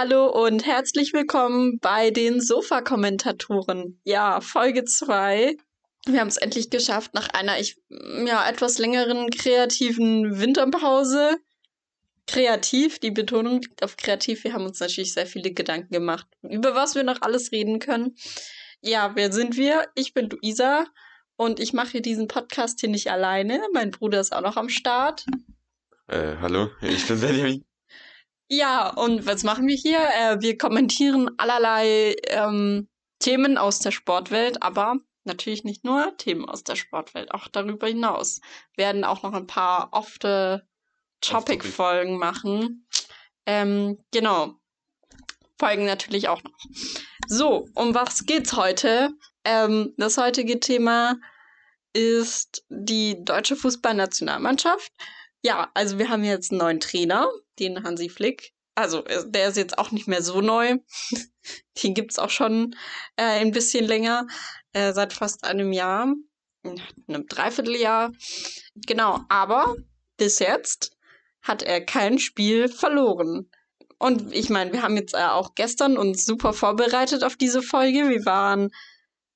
Hallo und herzlich willkommen bei den Sofa-Kommentatoren. Ja, Folge 2. Wir haben es endlich geschafft nach einer etwas längeren kreativen Winterpause. Kreativ, die Betonung liegt auf kreativ. Wir haben uns natürlich sehr viele Gedanken gemacht, über was wir noch alles reden können. Ja, wer sind wir? Ich bin Luisa und ich mache diesen Podcast hier nicht alleine. Mein Bruder ist auch noch am Start. Hallo, ich bin Benjamin. Ja, und was machen wir hier? Wir kommentieren allerlei Themen aus der Sportwelt, aber natürlich nicht nur Themen aus der Sportwelt, auch darüber hinaus. Wir werden auch noch ein paar Off-Topic-Folgen machen. Genau, Folgen natürlich auch noch. So, um was geht's heute? Das heutige Thema ist die deutsche Fußballnationalmannschaft. Ja, also wir haben jetzt einen neuen Trainer, den Hansi Flick. Also der ist jetzt auch nicht mehr so neu. Den gibt es auch schon ein bisschen länger, seit fast einem Dreivierteljahr. Genau, aber bis jetzt hat er kein Spiel verloren. Und ich meine, wir haben jetzt auch gestern uns super vorbereitet auf diese Folge. Wir waren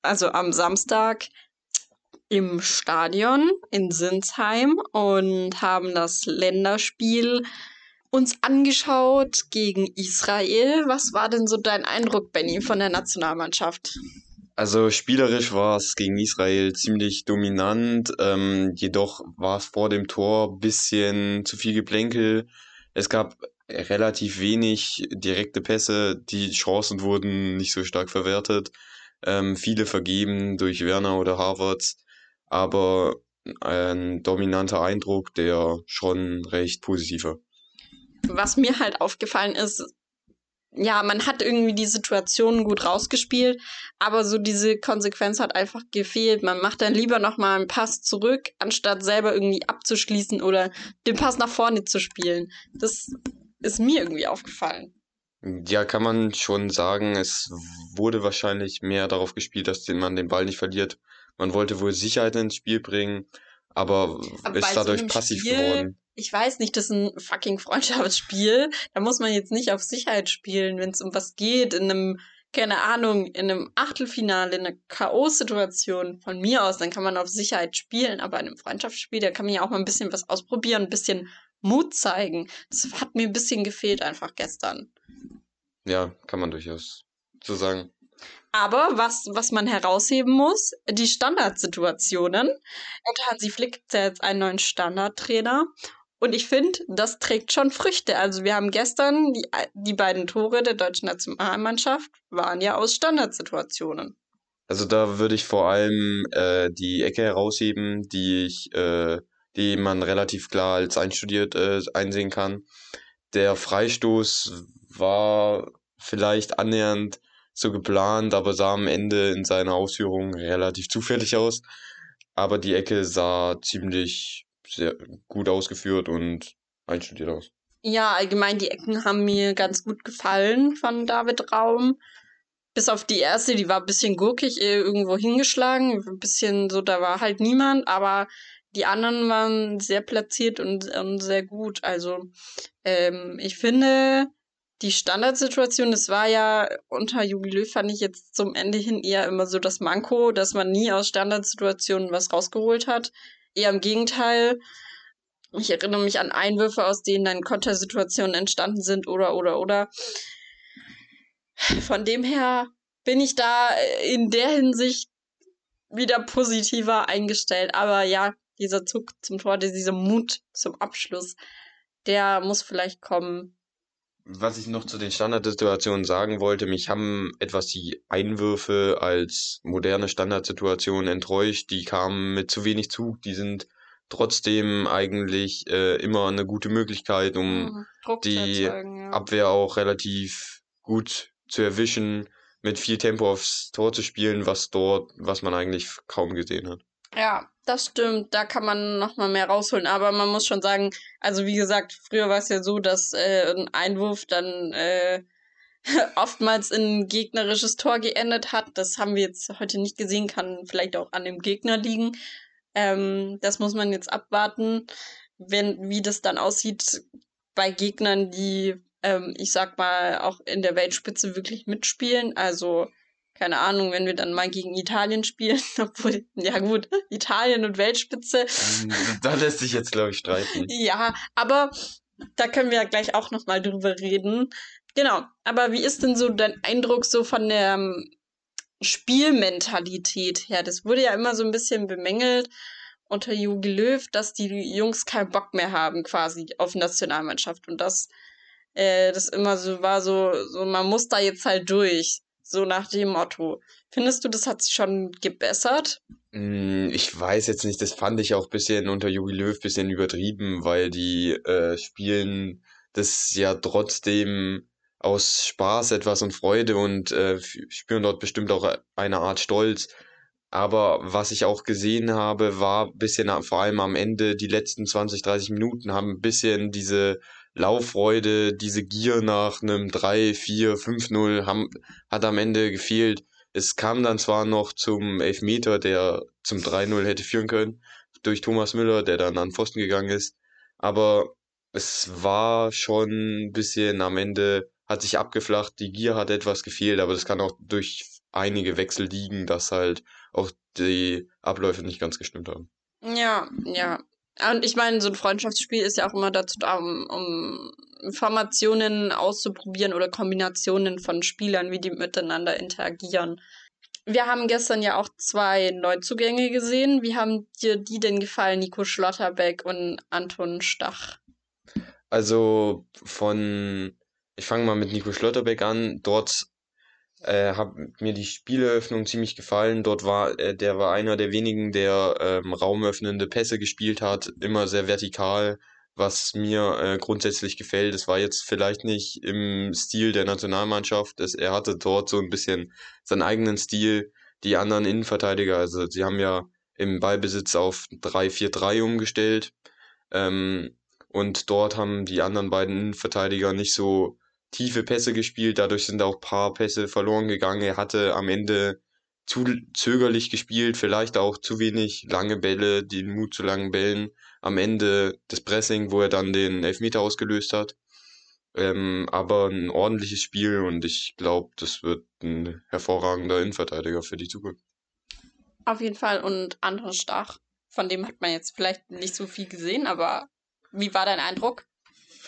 also am Samstag im Stadion in Sinsheim und haben das Länderspiel uns angeschaut gegen Israel. Was war denn so dein Eindruck, Benni, von der Nationalmannschaft? Also spielerisch war es gegen Israel ziemlich dominant, jedoch war es vor dem Tor ein bisschen zu viel Geplänkel. Es gab relativ wenig direkte Pässe, die Chancen wurden nicht so stark verwertet, viele vergeben durch Werner oder Havertz. Aber ein dominanter Eindruck, der schon recht positiv war. Was mir halt aufgefallen ist, ja, man hat irgendwie die Situation gut rausgespielt, aber so diese Konsequenz hat einfach gefehlt. Man macht dann lieber nochmal einen Pass zurück, anstatt selber irgendwie abzuschließen oder den Pass nach vorne zu spielen. Das ist mir irgendwie aufgefallen. Ja, kann man schon sagen, es wurde wahrscheinlich mehr darauf gespielt, dass man den Ball nicht verliert. Man wollte wohl Sicherheit ins Spiel bringen, aber ist dadurch so passiv geworden. Ich weiß nicht, das ist ein fucking Freundschaftsspiel. Da muss man jetzt nicht auf Sicherheit spielen, wenn es um was geht. In einem, keine Ahnung, in einem Achtelfinale, in einer K.O.-Situation von mir aus, dann kann man auf Sicherheit spielen. Aber in einem Freundschaftsspiel, da kann man ja auch mal ein bisschen was ausprobieren, ein bisschen Mut zeigen. Das hat mir ein bisschen gefehlt einfach gestern. Ja, kann man durchaus so sagen. Aber was man herausheben muss, die Standardsituationen. Unter Hansi Flick gibt es ja jetzt einen neuen Standardtrainer. Und ich finde, das trägt schon Früchte. Also wir haben gestern, die beiden Tore der deutschen Nationalmannschaft waren ja aus Standardsituationen. Also da würde ich vor allem die Ecke herausheben, die man relativ klar als einstudiert einsehen kann. Der Freistoß war vielleicht annähernd so geplant, aber sah am Ende in seiner Ausführung relativ zufällig aus. Aber die Ecke sah ziemlich sehr gut ausgeführt und einstudiert aus. Ja, allgemein die Ecken haben mir ganz gut gefallen von David Raum. Bis auf die erste, die war ein bisschen gurkig, irgendwo hingeschlagen. Ein bisschen so, da war halt niemand, aber die anderen waren sehr platziert und sehr gut. Also ich finde, die Standardsituation, das war ja unter Jogi Löw, fand ich jetzt zum Ende hin eher immer so das Manko, dass man nie aus Standardsituationen was rausgeholt hat. Eher im Gegenteil. Ich erinnere mich an Einwürfe, aus denen dann Kontersituationen entstanden sind oder. Von dem her bin ich da in der Hinsicht wieder positiver eingestellt. Aber ja, dieser Zug zum Tor, dieser Mut zum Abschluss, der muss vielleicht kommen. Was ich noch zu den Standardsituationen sagen wollte, mich haben etwas die Einwürfe als moderne Standardsituationen enttäuscht. Die kamen mit zu wenig Zug, die sind trotzdem eigentlich immer eine gute Möglichkeit, um die Abwehr auch relativ gut zu erwischen, mit viel Tempo aufs Tor zu spielen, was man eigentlich kaum gesehen hat. Ja, das stimmt, da kann man nochmal mehr rausholen, aber man muss schon sagen, also wie gesagt, früher war es ja so, dass ein Einwurf dann oftmals in ein gegnerisches Tor geendet hat, das haben wir jetzt heute nicht gesehen, kann vielleicht auch an dem Gegner liegen, das muss man jetzt abwarten, wie das dann aussieht bei Gegnern, die ich sag mal, auch in der Weltspitze wirklich mitspielen. Also, keine Ahnung, wenn wir dann mal gegen Italien spielen, obwohl, ja gut, Italien und Weltspitze. Da lässt sich jetzt, glaube ich, streiten. Ja, aber da können wir ja gleich auch nochmal drüber reden. Genau, aber wie ist denn so dein Eindruck so von der Spielmentalität her? Das wurde ja immer so ein bisschen bemängelt unter Jogi Löw, dass die Jungs keinen Bock mehr haben quasi auf Nationalmannschaft und das immer so war so, man muss da jetzt halt durch, so nach dem Motto. Findest du, das hat sich schon gebessert? Ich weiß jetzt nicht, das fand ich auch ein bisschen unter Jogi Löw ein bisschen übertrieben, weil die spielen das ja trotzdem aus Spaß etwas und Freude und spüren dort bestimmt auch eine Art Stolz. Aber was ich auch gesehen habe, war ein bisschen, vor allem am Ende, die letzten 20, 30 Minuten haben ein bisschen diese Lauffreude, diese Gier nach einem 3, 4, 5-0 hat am Ende gefehlt. Es kam dann zwar noch zum Elfmeter, der zum 3-0 hätte führen können, durch Thomas Müller, der dann an Pfosten gegangen ist. Aber es war schon ein bisschen, am Ende hat sich abgeflacht, die Gier hat etwas gefehlt, aber das kann auch durch einige Wechsel liegen, dass halt auch die Abläufe nicht ganz gestimmt haben. Ja. Und ich meine, so ein Freundschaftsspiel ist ja auch immer dazu da, um Formationen auszuprobieren oder Kombinationen von Spielern, wie die miteinander interagieren. Wir haben gestern ja auch 2 Neuzugänge gesehen. Wie haben dir die denn gefallen, Nico Schlotterbeck und Anton Stach? Also ich fange mal mit Nico Schlotterbeck an. Dort hat mir die Spieleröffnung ziemlich gefallen. Dort war einer der wenigen, der raumöffnende Pässe gespielt hat, immer sehr vertikal, was mir grundsätzlich gefällt. Es war jetzt vielleicht nicht im Stil der Nationalmannschaft. Er hatte dort so ein bisschen seinen eigenen Stil. Die anderen Innenverteidiger, also sie haben ja im Ballbesitz auf 3-4-3 umgestellt. Und dort haben die anderen beiden Innenverteidiger nicht so tiefe Pässe gespielt, dadurch sind auch ein paar Pässe verloren gegangen. Er hatte am Ende zu zögerlich gespielt, vielleicht auch zu wenig lange Bälle, den Mut zu langen Bällen. Am Ende das Pressing, wo er dann den Elfmeter ausgelöst hat. Aber ein ordentliches Spiel und ich glaube, das wird ein hervorragender Innenverteidiger für die Zukunft. Auf jeden Fall. Und Anton Stach, von dem hat man jetzt vielleicht nicht so viel gesehen, aber wie war dein Eindruck?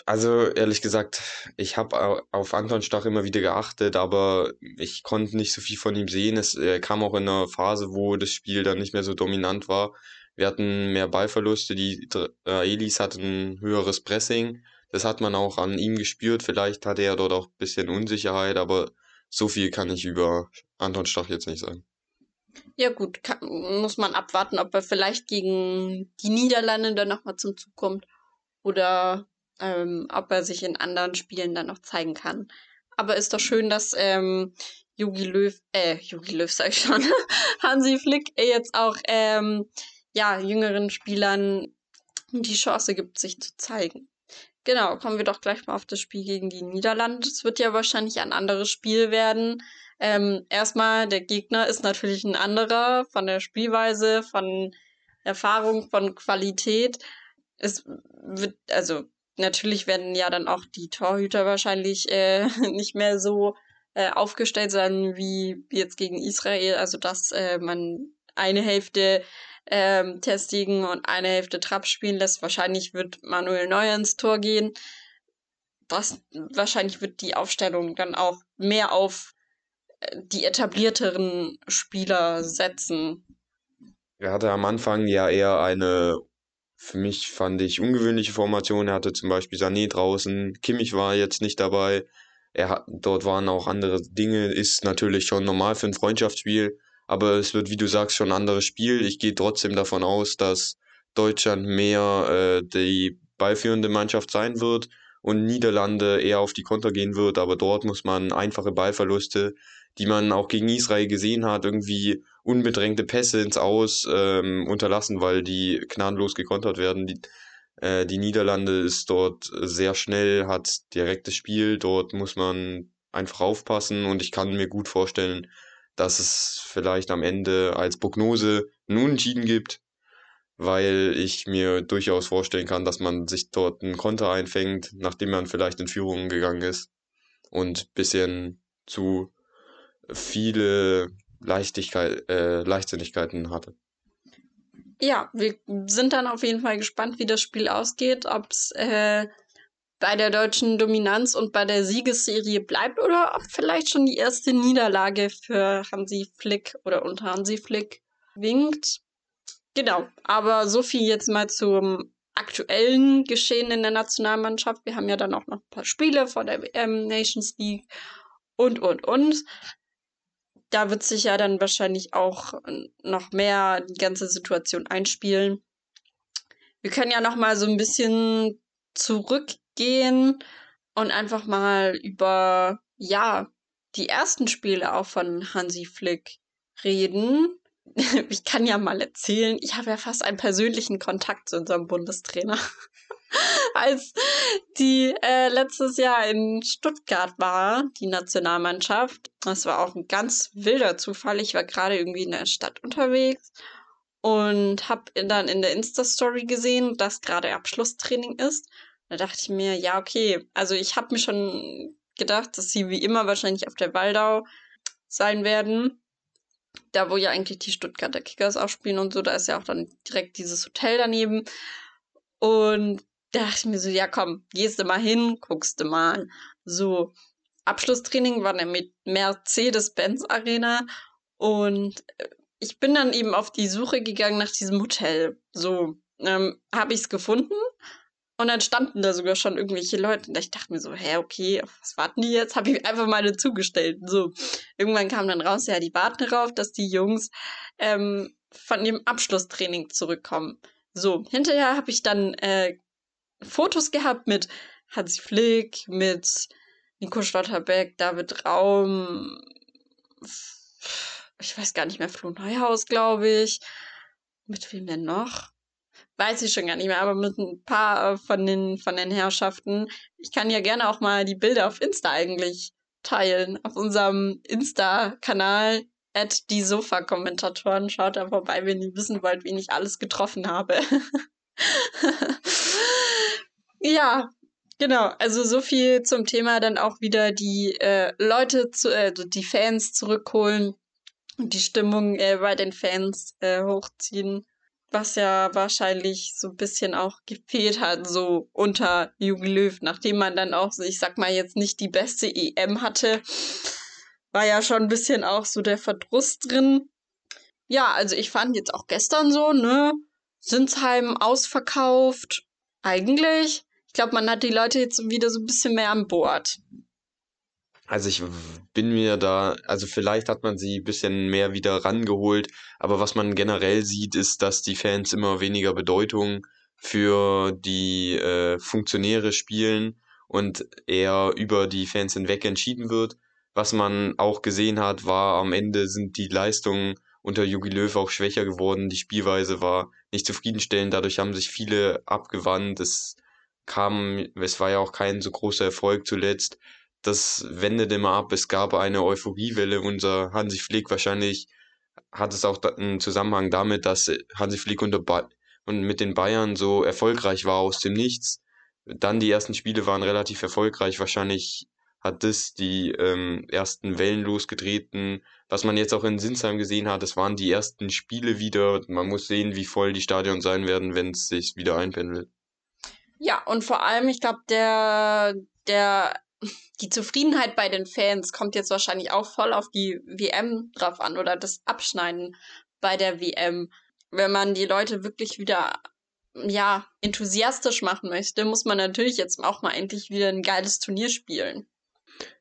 Also ehrlich gesagt, ich habe auf Anton Stach immer wieder geachtet, aber ich konnte nicht so viel von ihm sehen. Es kam auch in einer Phase, wo das Spiel dann nicht mehr so dominant war. Wir hatten mehr Ballverluste, die Israelis hatten ein höheres Pressing. Das hat man auch an ihm gespürt. Vielleicht hatte er dort auch ein bisschen Unsicherheit, aber so viel kann ich über Anton Stach jetzt nicht sagen. Ja gut, muss man abwarten, ob er vielleicht gegen die Niederlande dann nochmal zum Zug kommt oder ob er sich in anderen Spielen dann noch zeigen kann. Aber ist doch schön, dass Hansi Flick jetzt auch jüngeren Spielern die Chance gibt, sich zu zeigen. Genau, kommen wir doch gleich mal auf das Spiel gegen die Niederlande. Es wird ja wahrscheinlich ein anderes Spiel werden. Erstmal, der Gegner ist natürlich ein anderer von der Spielweise, von Erfahrung, von Qualität. Natürlich werden ja dann auch die Torhüter wahrscheinlich nicht mehr so aufgestellt sein wie jetzt gegen Israel. Also dass man eine Hälfte Testigen und eine Hälfte Trapp spielen lässt. Wahrscheinlich wird Manuel Neuer ins Tor gehen. Wahrscheinlich wird die Aufstellung dann auch mehr auf die etablierteren Spieler setzen. Er hatte am Anfang ja eher eine... Für mich fand ich ungewöhnliche Formation. Er hatte zum Beispiel Sané draußen, Kimmich war jetzt nicht dabei. Dort waren auch andere Dinge, ist natürlich schon normal für ein Freundschaftsspiel. Aber es wird, wie du sagst, schon ein anderes Spiel. Ich gehe trotzdem davon aus, dass Deutschland mehr die ballführende Mannschaft sein wird und Niederlande eher auf die Konter gehen wird. Aber dort muss man einfache Ballverluste, die man auch gegen Israel gesehen hat, irgendwie unbedrängte Pässe ins Aus unterlassen, weil die gnadenlos gekontert werden. Die Niederlande ist dort sehr schnell, hat direktes Spiel, dort muss man einfach aufpassen und ich kann mir gut vorstellen, dass es vielleicht am Ende als Prognose einen Unentschieden gibt. weil ich mir durchaus vorstellen kann, dass man sich dort einen Konter einfängt, nachdem man vielleicht in Führung gegangen ist und ein bisschen zu viele Leichtsinnigkeiten hatte. Ja, wir sind dann auf jeden Fall gespannt, wie das Spiel ausgeht, ob es bei der deutschen Dominanz und bei der Siegesserie bleibt oder ob vielleicht schon die erste Niederlage für Hansi Flick oder unter Hansi Flick winkt. Genau, aber so viel jetzt mal zum aktuellen Geschehen in der Nationalmannschaft. Wir haben ja dann auch noch ein paar Spiele vor der WM, Nations League und. Da wird sich ja dann wahrscheinlich auch noch mehr die ganze Situation einspielen. Wir können ja noch mal so ein bisschen zurückgehen und einfach mal über, ja, die ersten Spiele auch von Hansi Flick reden. Ich kann ja mal erzählen, ich habe ja fast einen persönlichen Kontakt zu unserem Bundestrainer. Als die letztes Jahr in Stuttgart war, die Nationalmannschaft. Das war auch ein ganz wilder Zufall. Ich war gerade irgendwie in der Stadt unterwegs und habe dann in der Insta-Story gesehen, dass gerade Abschlusstraining ist. Da dachte ich mir, ja, okay. Also ich habe mir schon gedacht, dass sie wie immer wahrscheinlich auf der Waldau sein werden. Da, wo ja eigentlich die Stuttgarter Kickers auch spielen und so, da ist ja auch dann direkt dieses Hotel daneben. Und da dachte ich mir so, ja komm, gehst du mal hin, guckst du mal. So, Abschlusstraining war in der Mercedes-Benz-Arena und ich bin dann eben auf die Suche gegangen nach diesem Hotel. So, habe ich es gefunden und dann standen da sogar schon irgendwelche Leute. Und ich dachte mir so, hä, okay, auf was warten die jetzt? Habe ich einfach mal dazugestellt. So, irgendwann kam dann raus, ja, die warten darauf, dass die Jungs von dem Abschlusstraining zurückkommen. So, hinterher habe ich dann Fotos gehabt mit Hansi Flick, mit Nico Schlotterbeck, David Raum, ich weiß gar nicht mehr, Flo Neuhaus, glaube ich. Mit wem denn noch? Weiß ich schon gar nicht mehr, aber mit ein paar von den Herrschaften. Ich kann ja gerne auch mal die Bilder auf Insta eigentlich teilen, auf unserem Insta-Kanal. Die Sofa-Kommentatoren, schaut da vorbei, wenn ihr wissen wollt, wen ich alles getroffen habe. Ja, genau. Also so viel zum Thema, dann auch wieder die Leute, die Fans zurückholen und die Stimmung bei den Fans hochziehen, was ja wahrscheinlich so ein bisschen auch gefehlt hat, so unter Jogi Löw, nachdem man dann auch, ich sag mal jetzt nicht die beste EM hatte, war ja schon ein bisschen auch so der Verdruss drin. Ja, also ich fand jetzt auch gestern so, ne, Sinsheim ausverkauft. Eigentlich, ich glaube, man hat die Leute jetzt wieder so ein bisschen mehr an Bord. Also ich bin mir da, also vielleicht hat man sie ein bisschen mehr wieder rangeholt, aber was man generell sieht, ist, dass die Fans immer weniger Bedeutung für die Funktionäre spielen und eher über die Fans hinweg entschieden wird. Was man auch gesehen hat, war, am Ende sind die Leistungen unter Jogi Löw auch schwächer geworden. Die Spielweise war nicht zufriedenstellend, dadurch haben sich viele abgewandt. Es war ja auch kein so großer Erfolg zuletzt. Das wendet immer ab. Es gab eine Euphoriewelle. Unser Hansi Flick, wahrscheinlich hat es auch einen Zusammenhang damit, dass Hansi Flick mit den Bayern so erfolgreich war aus dem Nichts. Dann die ersten Spiele waren relativ erfolgreich, wahrscheinlich hat das die ersten Wellen losgetreten. Was man jetzt auch in Sinsheim gesehen hat, das waren die ersten Spiele wieder. Man muss sehen, wie voll die Stadion sein werden, wenn es sich wieder einpendelt. Ja, und vor allem, ich glaube, die Zufriedenheit bei den Fans kommt jetzt wahrscheinlich auch voll auf die WM drauf an oder das Abschneiden bei der WM. Wenn man die Leute wirklich wieder, ja, enthusiastisch machen möchte, muss man natürlich jetzt auch mal endlich wieder ein geiles Turnier spielen.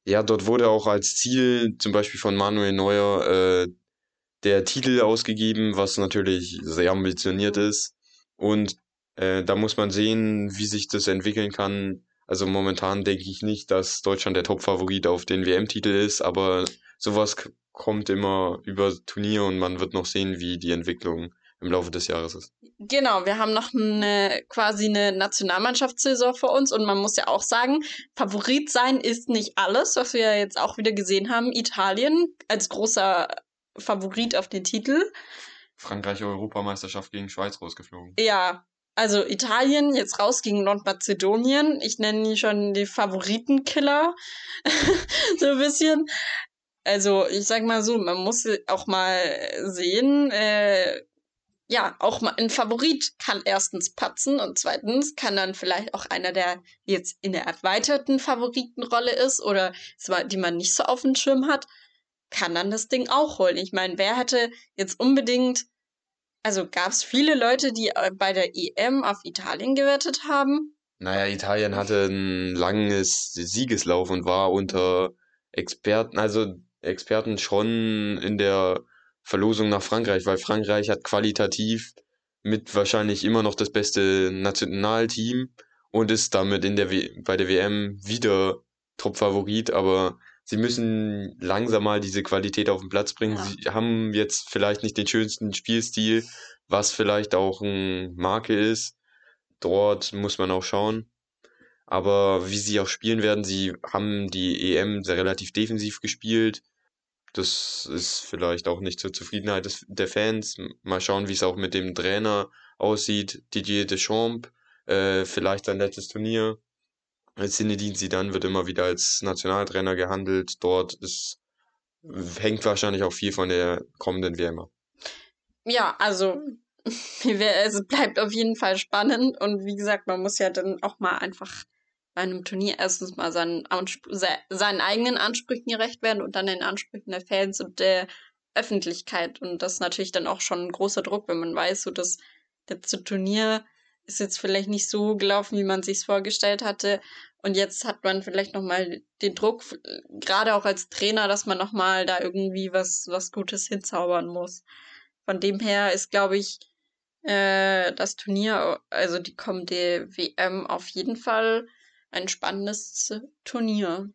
Ja, dort wurde auch als Ziel zum Beispiel von Manuel Neuer der Titel ausgegeben, was natürlich sehr ambitioniert ist. Und da muss man sehen, wie sich das entwickeln kann. Also momentan denke ich nicht, dass Deutschland der Top-Favorit auf den WM-Titel ist, aber sowas kommt immer über Turnier und man wird noch sehen, wie die Entwicklung im Laufe des Jahres ist. Genau, wir haben noch quasi eine Nationalmannschaftssaison vor uns und man muss ja auch sagen, Favorit sein ist nicht alles, was wir jetzt auch wieder gesehen haben. Italien als großer Favorit auf den Titel. Frankreich-Europameisterschaft gegen Schweiz rausgeflogen. Ja, also Italien jetzt raus gegen Nordmazedonien. Ich nenne die schon die Favoritenkiller. So ein bisschen. Also ich sag mal so, man muss auch mal sehen, ja, auch mal ein Favorit kann erstens patzen und zweitens kann dann vielleicht auch einer, der jetzt in der erweiterten Favoritenrolle ist oder die man nicht so auf dem Schirm hat, kann dann das Ding auch holen. Ich meine, wer hätte jetzt unbedingt, also gab es viele Leute, die bei der EM auf Italien gewettet haben? Naja, Italien hatte ein langes Siegeslauf und war unter Experten schon in der Verlosung nach Frankreich, weil Frankreich hat qualitativ mit wahrscheinlich immer noch das beste Nationalteam und ist damit in der bei der WM wieder Top-Favorit, aber sie müssen langsam mal diese Qualität auf den Platz bringen. Ja. Sie haben jetzt vielleicht nicht den schönsten Spielstil, was vielleicht auch eine Marke ist. Dort muss man auch schauen. Aber wie sie auch spielen werden, sie haben die EM sehr relativ defensiv gespielt. Das ist vielleicht auch nicht zur Zufriedenheit der Fans. Mal schauen, wie es auch mit dem Trainer aussieht. Didier Deschamps, vielleicht sein letztes Turnier. Zinedine Zidane wird immer wieder als Nationaltrainer gehandelt. Dort hängt wahrscheinlich auch viel von der kommenden WM ab. Ja, also es bleibt auf jeden Fall spannend. Und wie gesagt, man muss ja dann auch mal einfach bei einem Turnier erstens mal seinen eigenen Ansprüchen gerecht werden und dann den Ansprüchen der Fans und der Öffentlichkeit. Und das ist natürlich dann auch schon ein großer Druck, wenn man weiß, so das letzte Turnier ist jetzt vielleicht nicht so gelaufen, wie man es sich vorgestellt hatte. Und jetzt hat man vielleicht nochmal den Druck, gerade auch als Trainer, dass man nochmal da irgendwie was Gutes hinzaubern muss. Von dem her ist, glaube ich, das Turnier, also die kommende WM auf jeden Fall ein spannendes Turnier.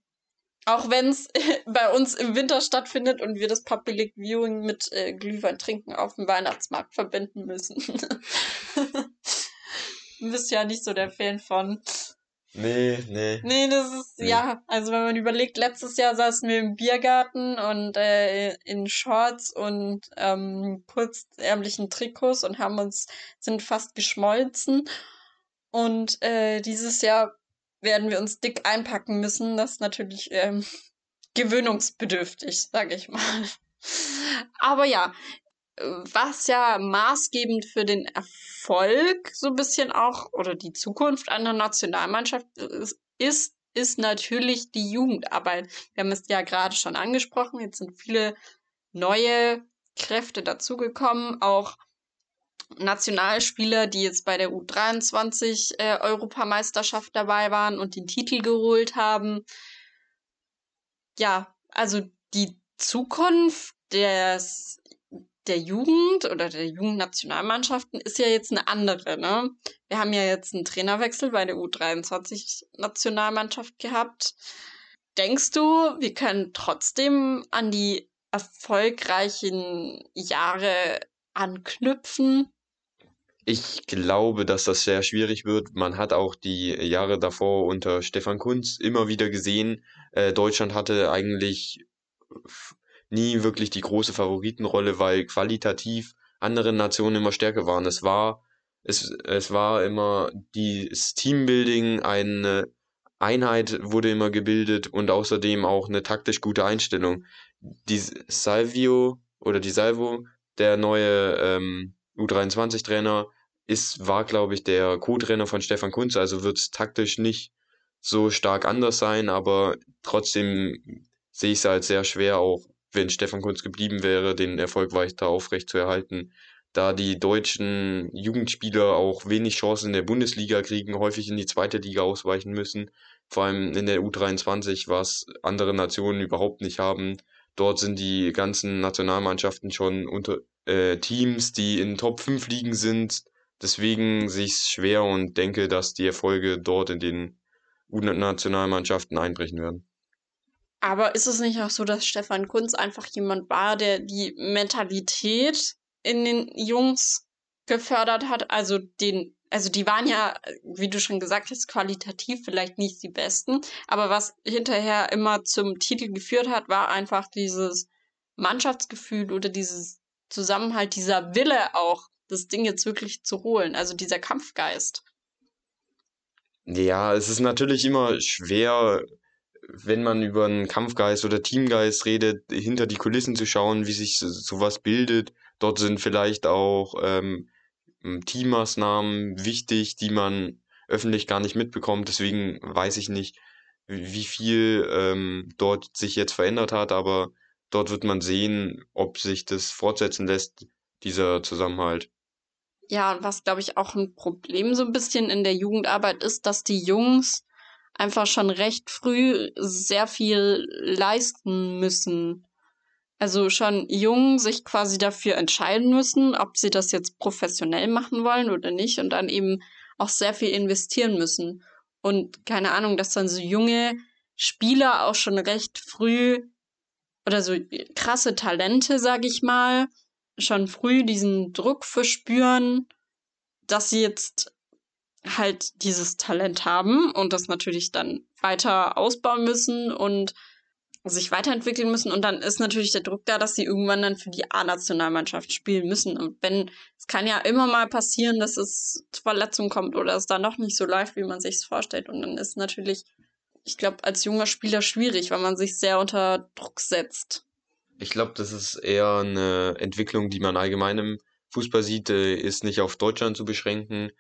Auch wenn es bei uns im Winter stattfindet und wir das Public Viewing mit Glühwein trinken auf dem Weihnachtsmarkt verbinden müssen. Du bist ja nicht so der Fan von. Nee, das ist, ja, also wenn man überlegt, letztes Jahr saßen wir im Biergarten und in Shorts und kurzärmlichen Trikots und sind fast geschmolzen. Und dieses Jahr werden wir uns dick einpacken müssen. Das ist natürlich gewöhnungsbedürftig, sage ich mal. Aber ja, was ja maßgebend für den Erfolg so ein bisschen auch oder die Zukunft einer Nationalmannschaft ist natürlich die Jugendarbeit. Wir haben es ja gerade schon angesprochen. Jetzt sind viele neue Kräfte dazugekommen, auch Nationalspieler, die jetzt bei der U23 Europameisterschaft dabei waren und den Titel geholt haben. Ja, also die Zukunft der Jugend oder der Jugendnationalmannschaften ist ja jetzt eine andere, ne? Wir haben ja jetzt einen Trainerwechsel bei der U23-Nationalmannschaft gehabt. Denkst du, wir können trotzdem an die erfolgreichen Jahre anknüpfen? Ich glaube, dass das sehr schwierig wird. Man hat auch die Jahre davor unter Stefan Kunz immer wieder gesehen. Deutschland hatte eigentlich nie wirklich die große Favoritenrolle, weil qualitativ andere Nationen immer stärker waren. Es war immer das Teambuilding, eine Einheit wurde immer gebildet und außerdem auch eine taktisch gute Einstellung. Die Salvo, der neue U23-Trainer, war, glaube ich, der Co-Trainer von Stefan Kunz, also wird es taktisch nicht so stark anders sein, aber trotzdem sehe ich es halt sehr schwer, auch wenn Stefan Kunz geblieben wäre, den Erfolg weiter aufrecht zu erhalten, da die deutschen Jugendspieler auch wenig Chancen in der Bundesliga kriegen, häufig in die zweite Liga ausweichen müssen, vor allem in der U23, was andere Nationen überhaupt nicht haben. Dort sind die ganzen Nationalmannschaften schon unter Teams, die in Top 5 Ligen sind. Deswegen sehe ich es schwer und denke, dass die Erfolge dort in den U-Nationalmannschaften einbrechen werden. Aber ist es nicht auch so, dass Stefan Kunz einfach jemand war, der die Mentalität in den Jungs gefördert hat? Also die waren ja, wie du schon gesagt hast, qualitativ vielleicht nicht die besten, aber was hinterher immer zum Titel geführt hat, war einfach dieses Mannschaftsgefühl oder dieses Zusammenhalt, dieser Wille auch, das Ding jetzt wirklich zu holen, also dieser Kampfgeist. Ja, es ist natürlich immer schwer, wenn man über einen Kampfgeist oder Teamgeist redet, hinter die Kulissen zu schauen, wie sich sowas bildet. Dort sind vielleicht auch Teammaßnahmen wichtig, die man öffentlich gar nicht mitbekommt. Deswegen weiß ich nicht, wie viel dort sich jetzt verändert hat, aber dort wird man sehen, ob sich das fortsetzen lässt, dieser Zusammenhalt. Ja, und was, glaube ich, auch ein Problem so ein bisschen in der Jugendarbeit ist, dass die Jungs einfach schon recht früh sehr viel leisten müssen. Also schon jung sich quasi dafür entscheiden müssen, ob sie das jetzt professionell machen wollen oder nicht, und dann eben auch sehr viel investieren müssen. Und keine Ahnung, dass dann so junge Spieler auch schon recht früh oder so krasse Talente, sag ich mal, schon früh diesen Druck verspüren, dass sie jetzt halt dieses Talent haben und das natürlich dann weiter ausbauen müssen und sich weiterentwickeln müssen. Und dann ist natürlich der Druck da, dass sie irgendwann dann für die A-Nationalmannschaft spielen müssen. Und wenn, es kann ja immer mal passieren, dass es zu Verletzungen kommt oder es dann doch nicht so läuft, wie man sich es vorstellt. Und dann ist natürlich, ich glaube, als junger Spieler schwierig, weil man sich sehr unter Druck setzt. Ich glaube, das ist eher eine Entwicklung, die man allgemein im Fußball sieht, ist nicht auf Deutschland zu beschränken.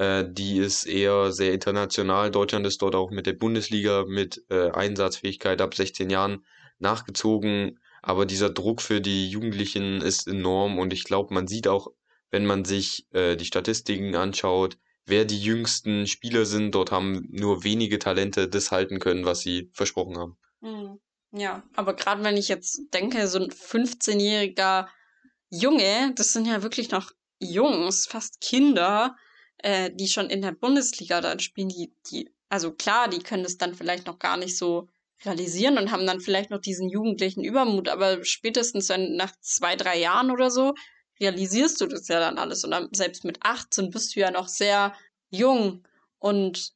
Die ist eher sehr international. Deutschland ist dort auch mit der Bundesliga mit Einsatzfähigkeit ab 16 Jahren nachgezogen. Aber dieser Druck für die Jugendlichen ist enorm. Und ich glaube, man sieht auch, wenn man sich die Statistiken anschaut, wer die jüngsten Spieler sind. Dort haben nur wenige Talente das halten können, was sie versprochen haben. Mhm. Ja, aber gerade wenn ich jetzt denke, so ein 15-jähriger Junge, das sind ja wirklich noch Jungs, fast Kinder, die schon in der Bundesliga dann spielen, die, also klar, die können das dann vielleicht noch gar nicht so realisieren und haben dann vielleicht noch diesen jugendlichen Übermut, aber spätestens dann nach 2-3 Jahren oder so realisierst du das ja dann alles, und dann, selbst mit 18 bist du ja noch sehr jung, und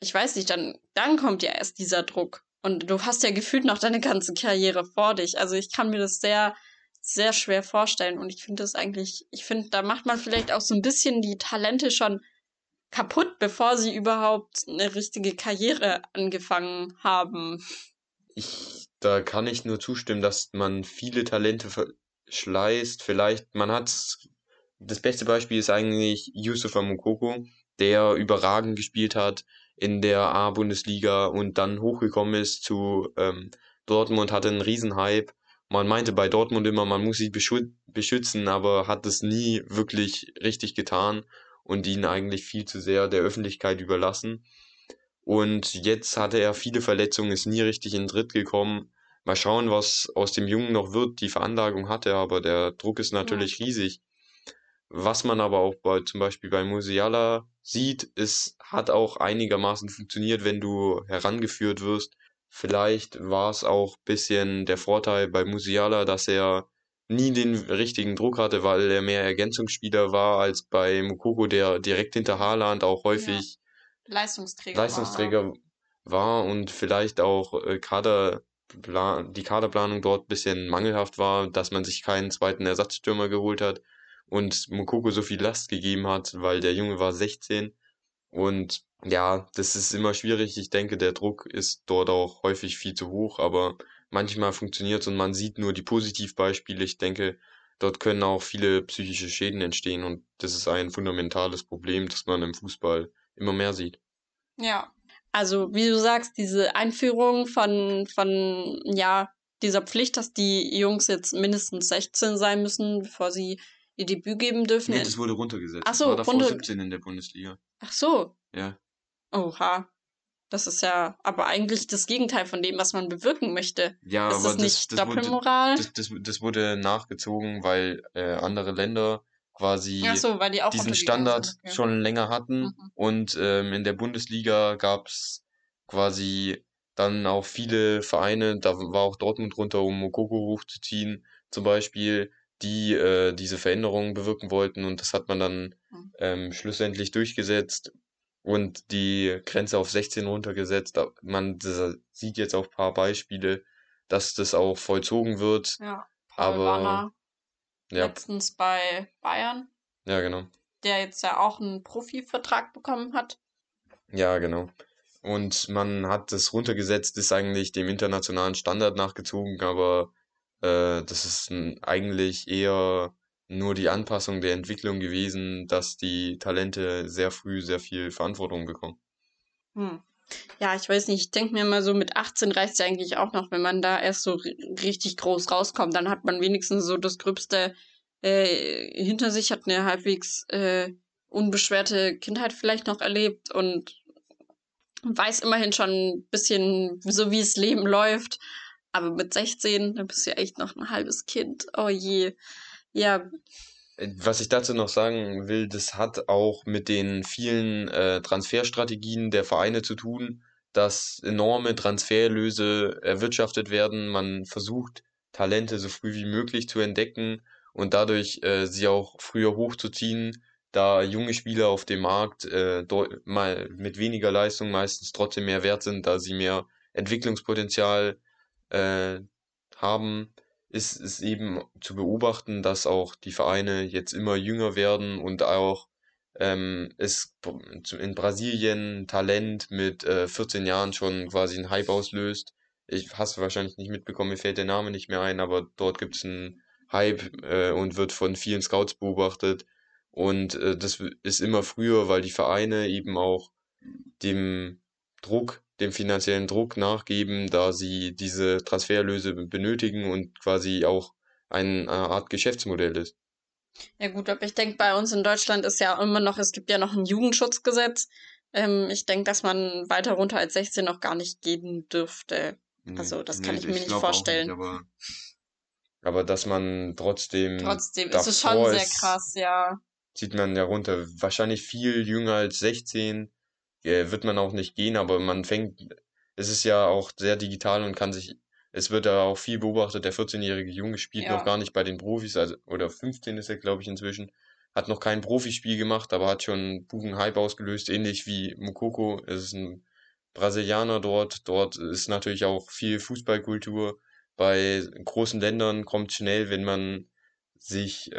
ich weiß nicht, dann kommt ja erst dieser Druck. Und du hast ja gefühlt noch deine ganze Karriere vor dich. Also ich kann mir das sehr, sehr schwer vorstellen. Und ich finde, da macht man vielleicht auch so ein bisschen die Talente schon kaputt, bevor sie überhaupt eine richtige Karriere angefangen haben. Da kann ich nur zustimmen, dass man viele Talente verschleißt. Vielleicht, das beste Beispiel ist eigentlich Youssef Moukoko, der überragend gespielt hat in der A-Bundesliga und dann hochgekommen ist zu Dortmund, hatte einen Riesenhype. Man meinte bei Dortmund immer, man muss sie beschützen, aber hat es nie wirklich richtig getan und ihn eigentlich viel zu sehr der Öffentlichkeit überlassen. Und jetzt hatte er viele Verletzungen, ist nie richtig in den Tritt gekommen. Mal schauen, was aus dem Jungen noch wird. Die Veranlagung hat er, aber der Druck ist natürlich riesig. Was man aber auch zum Beispiel bei Musiala sieht, es hat auch einigermaßen funktioniert, wenn du herangeführt wirst. Vielleicht war es auch ein bisschen der Vorteil bei Musiala, dass er nie den richtigen Druck hatte, weil er mehr Ergänzungsspieler war als bei Moukoko, der direkt hinter Haaland auch häufig Leistungsträger war und vielleicht auch die Kaderplanung dort ein bisschen mangelhaft war, dass man sich keinen zweiten Ersatzstürmer geholt hat und Moukoko so viel Last gegeben hat, weil der Junge war 16. Und ja, das ist immer schwierig. Ich denke, der Druck ist dort auch häufig viel zu hoch, aber manchmal funktioniert es und man sieht nur die Positivbeispiele. Ich denke, dort können auch viele psychische Schäden entstehen und das ist ein fundamentales Problem, das man im Fußball immer mehr sieht. Ja, also wie du sagst, diese Einführung von dieser Pflicht, dass die Jungs jetzt mindestens 16 sein müssen, bevor sie ihr Debüt geben dürfen. Nee, das wurde runtergesetzt. Ach so, war davor 17 in der Bundesliga. Ach so. Ja. Oha. Das ist ja aber eigentlich das Gegenteil von dem, was man bewirken möchte. Ja, ist aber das nicht Doppelmoral? Das wurde nachgezogen, weil andere Länder quasi weil die auch diesen Standard schon länger hatten. Mhm. Und in der Bundesliga gab es quasi dann auch viele Vereine, da war auch Dortmund runter, um Moukoko hochzuziehen zum Beispiel, die diese Veränderungen bewirken wollten, und das hat man dann schlussendlich durchgesetzt und die Grenze auf 16 runtergesetzt. Man sieht jetzt auch ein paar Beispiele, dass das auch vollzogen wird. Ja, aber Ja. Letztens bei Bayern. Ja, genau. Der jetzt ja auch einen Profivertrag bekommen hat. Ja, genau. Und man hat das runtergesetzt, ist eigentlich dem internationalen Standard nachgezogen, aber das ist eigentlich eher nur die Anpassung der Entwicklung gewesen, dass die Talente sehr früh sehr viel Verantwortung bekommen. Ja, ich weiß nicht, ich denke mir immer so, mit 18 reicht es ja eigentlich auch noch, wenn man da erst so richtig groß rauskommt, dann hat man wenigstens so das Gröbste hinter sich, hat eine halbwegs unbeschwerte Kindheit vielleicht noch erlebt und weiß immerhin schon ein bisschen so, wie es Leben läuft, aber mit 16, da bist du ja echt noch ein halbes Kind, oh je, ja. Was ich dazu noch sagen will, das hat auch mit den vielen Transferstrategien der Vereine zu tun, dass enorme Transfererlöse erwirtschaftet werden. Man versucht, Talente so früh wie möglich zu entdecken und dadurch sie auch früher hochzuziehen, da junge Spieler auf dem Markt mal mit weniger Leistung meistens trotzdem mehr wert sind, da sie mehr Entwicklungspotenzial haben. Ist es eben zu beobachten, dass auch die Vereine jetzt immer jünger werden und auch es in Brasilien Talent mit 14 Jahren schon quasi einen Hype auslöst. Ich hast du wahrscheinlich nicht mitbekommen, mir fällt der Name nicht mehr ein, aber dort gibt es einen Hype und wird von vielen Scouts beobachtet. Und das ist immer früher, weil die Vereine eben auch dem finanziellen Druck nachgeben, da sie diese Transfererlöse benötigen und quasi auch eine Art Geschäftsmodell ist. Ja gut, aber ich denke, bei uns in Deutschland ist ja immer noch, es gibt ja noch ein Jugendschutzgesetz. Ich denke, dass man weiter runter als 16 noch gar nicht gehen dürfte. Also das kann ich mir nicht vorstellen. Nicht, aber dass man trotzdem ist es schon sehr krass, ja. Sieht man ja runter. Wahrscheinlich viel jünger als 16 wird man auch nicht gehen, aber es ist ja auch sehr digital und es wird da auch viel beobachtet, der 14-jährige Junge spielt noch gar nicht bei den Profis, also oder 15 ist er, glaube ich, inzwischen, hat noch kein Profispiel gemacht, aber hat schon einen Bubenhype ausgelöst, ähnlich wie Moukoko, es ist ein Brasilianer dort ist natürlich auch viel Fußballkultur, bei großen Ländern kommt schnell, wenn man sich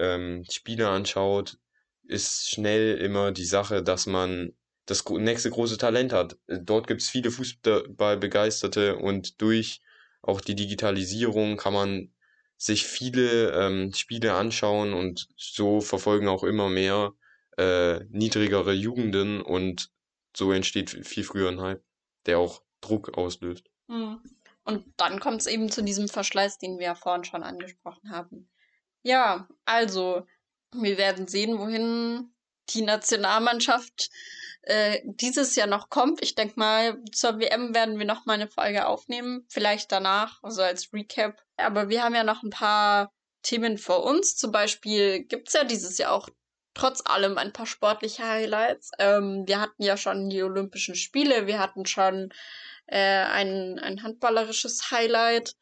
Spieler anschaut, ist schnell immer die Sache, dass man das nächste große Talent hat. Dort gibt es viele Fußballbegeisterte und durch auch die Digitalisierung kann man sich viele Spiele anschauen und so verfolgen auch immer mehr niedrigere Jugenden und so entsteht viel früher ein Hype, der auch Druck auslöst. Und dann kommt es eben zu diesem Verschleiß, den wir ja vorhin schon angesprochen haben. Ja, also wir werden sehen, wohin die Nationalmannschaft dieses Jahr noch kommt. Ich denke mal, zur WM werden wir noch mal eine Folge aufnehmen. Vielleicht danach, also als Recap. Aber wir haben ja noch ein paar Themen vor uns. Zum Beispiel gibt es ja dieses Jahr auch trotz allem ein paar sportliche Highlights. Wir hatten ja schon die Olympischen Spiele. Wir hatten schon ein handballerisches Highlight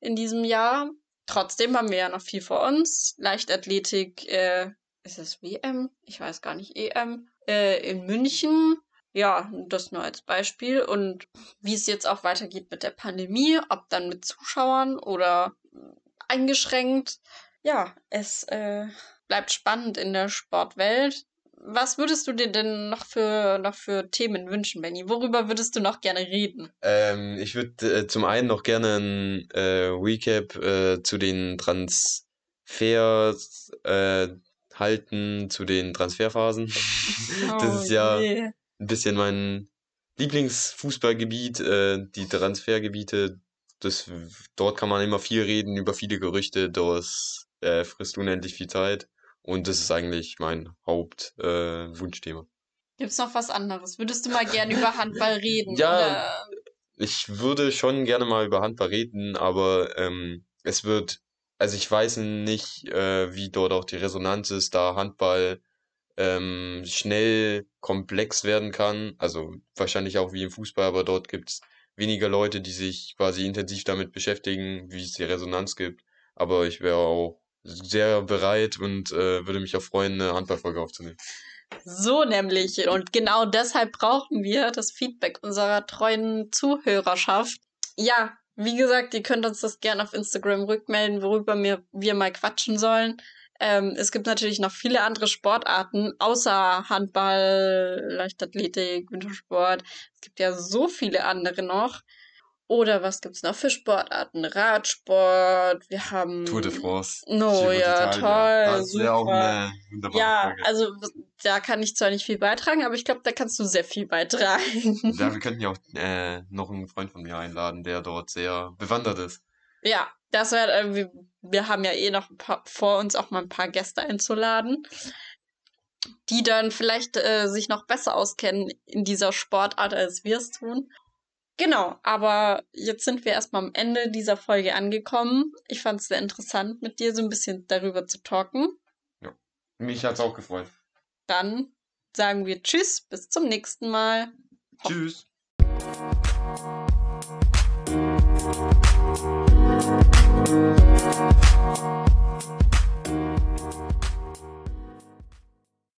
in diesem Jahr. Trotzdem haben wir ja noch viel vor uns. Leichtathletik, ist es WM? Ich weiß gar nicht, EM. In München, ja, das nur als Beispiel und wie es jetzt auch weitergeht mit der Pandemie, ob dann mit Zuschauern oder eingeschränkt, ja, es bleibt spannend in der Sportwelt. Was würdest du dir denn noch für Themen wünschen, Benni? Worüber würdest du noch gerne reden? Ich würde zum einen noch gerne ein Recap zu den Transfers halten zu den Transferphasen. Das ist ja ein bisschen mein Lieblingsfußballgebiet, die Transfergebiete. Dort kann man immer viel reden, über viele Gerüchte, das frisst unendlich viel Zeit und das ist eigentlich mein Hauptwunschthema. Gibt's noch was anderes? Würdest du mal gerne über Handball reden? Ja, oder? Ich würde schon gerne mal über Handball reden, aber also ich weiß nicht, wie dort auch die Resonanz ist, da Handball schnell komplex werden kann. Also wahrscheinlich auch wie im Fußball, aber dort gibt es weniger Leute, die sich quasi intensiv damit beschäftigen, wie es die Resonanz gibt. Aber ich wäre auch sehr bereit und würde mich auch freuen, eine Handballfolge aufzunehmen. So nämlich. Und genau deshalb brauchen wir das Feedback unserer treuen Zuhörerschaft. Ja. Wie gesagt, ihr könnt uns das gerne auf Instagram rückmelden, worüber wir mal quatschen sollen. Es gibt natürlich noch viele andere Sportarten, außer Handball, Leichtathletik, Wintersport. Es gibt ja so viele andere noch. Oder was gibt's noch für Sportarten? Radsport, wir haben... Tour de France. No, ja, toll, super. Ja, auch eine wunderbare Frage. Also da kann ich zwar nicht viel beitragen, aber ich glaube, da kannst du sehr viel beitragen. Ja, wir könnten ja auch noch einen Freund von mir einladen, der dort sehr bewandert ist. Ja, das wäre irgendwie... Wir haben ja eh noch ein paar, vor uns auch mal ein paar Gäste einzuladen, die dann vielleicht sich noch besser auskennen in dieser Sportart, als wir es tun. Genau, aber jetzt sind wir erstmal am Ende dieser Folge angekommen. Ich fand es sehr interessant, mit dir so ein bisschen darüber zu talken. Ja, mich hat's auch gefreut. Dann sagen wir Tschüss, bis zum nächsten Mal. Tschüss.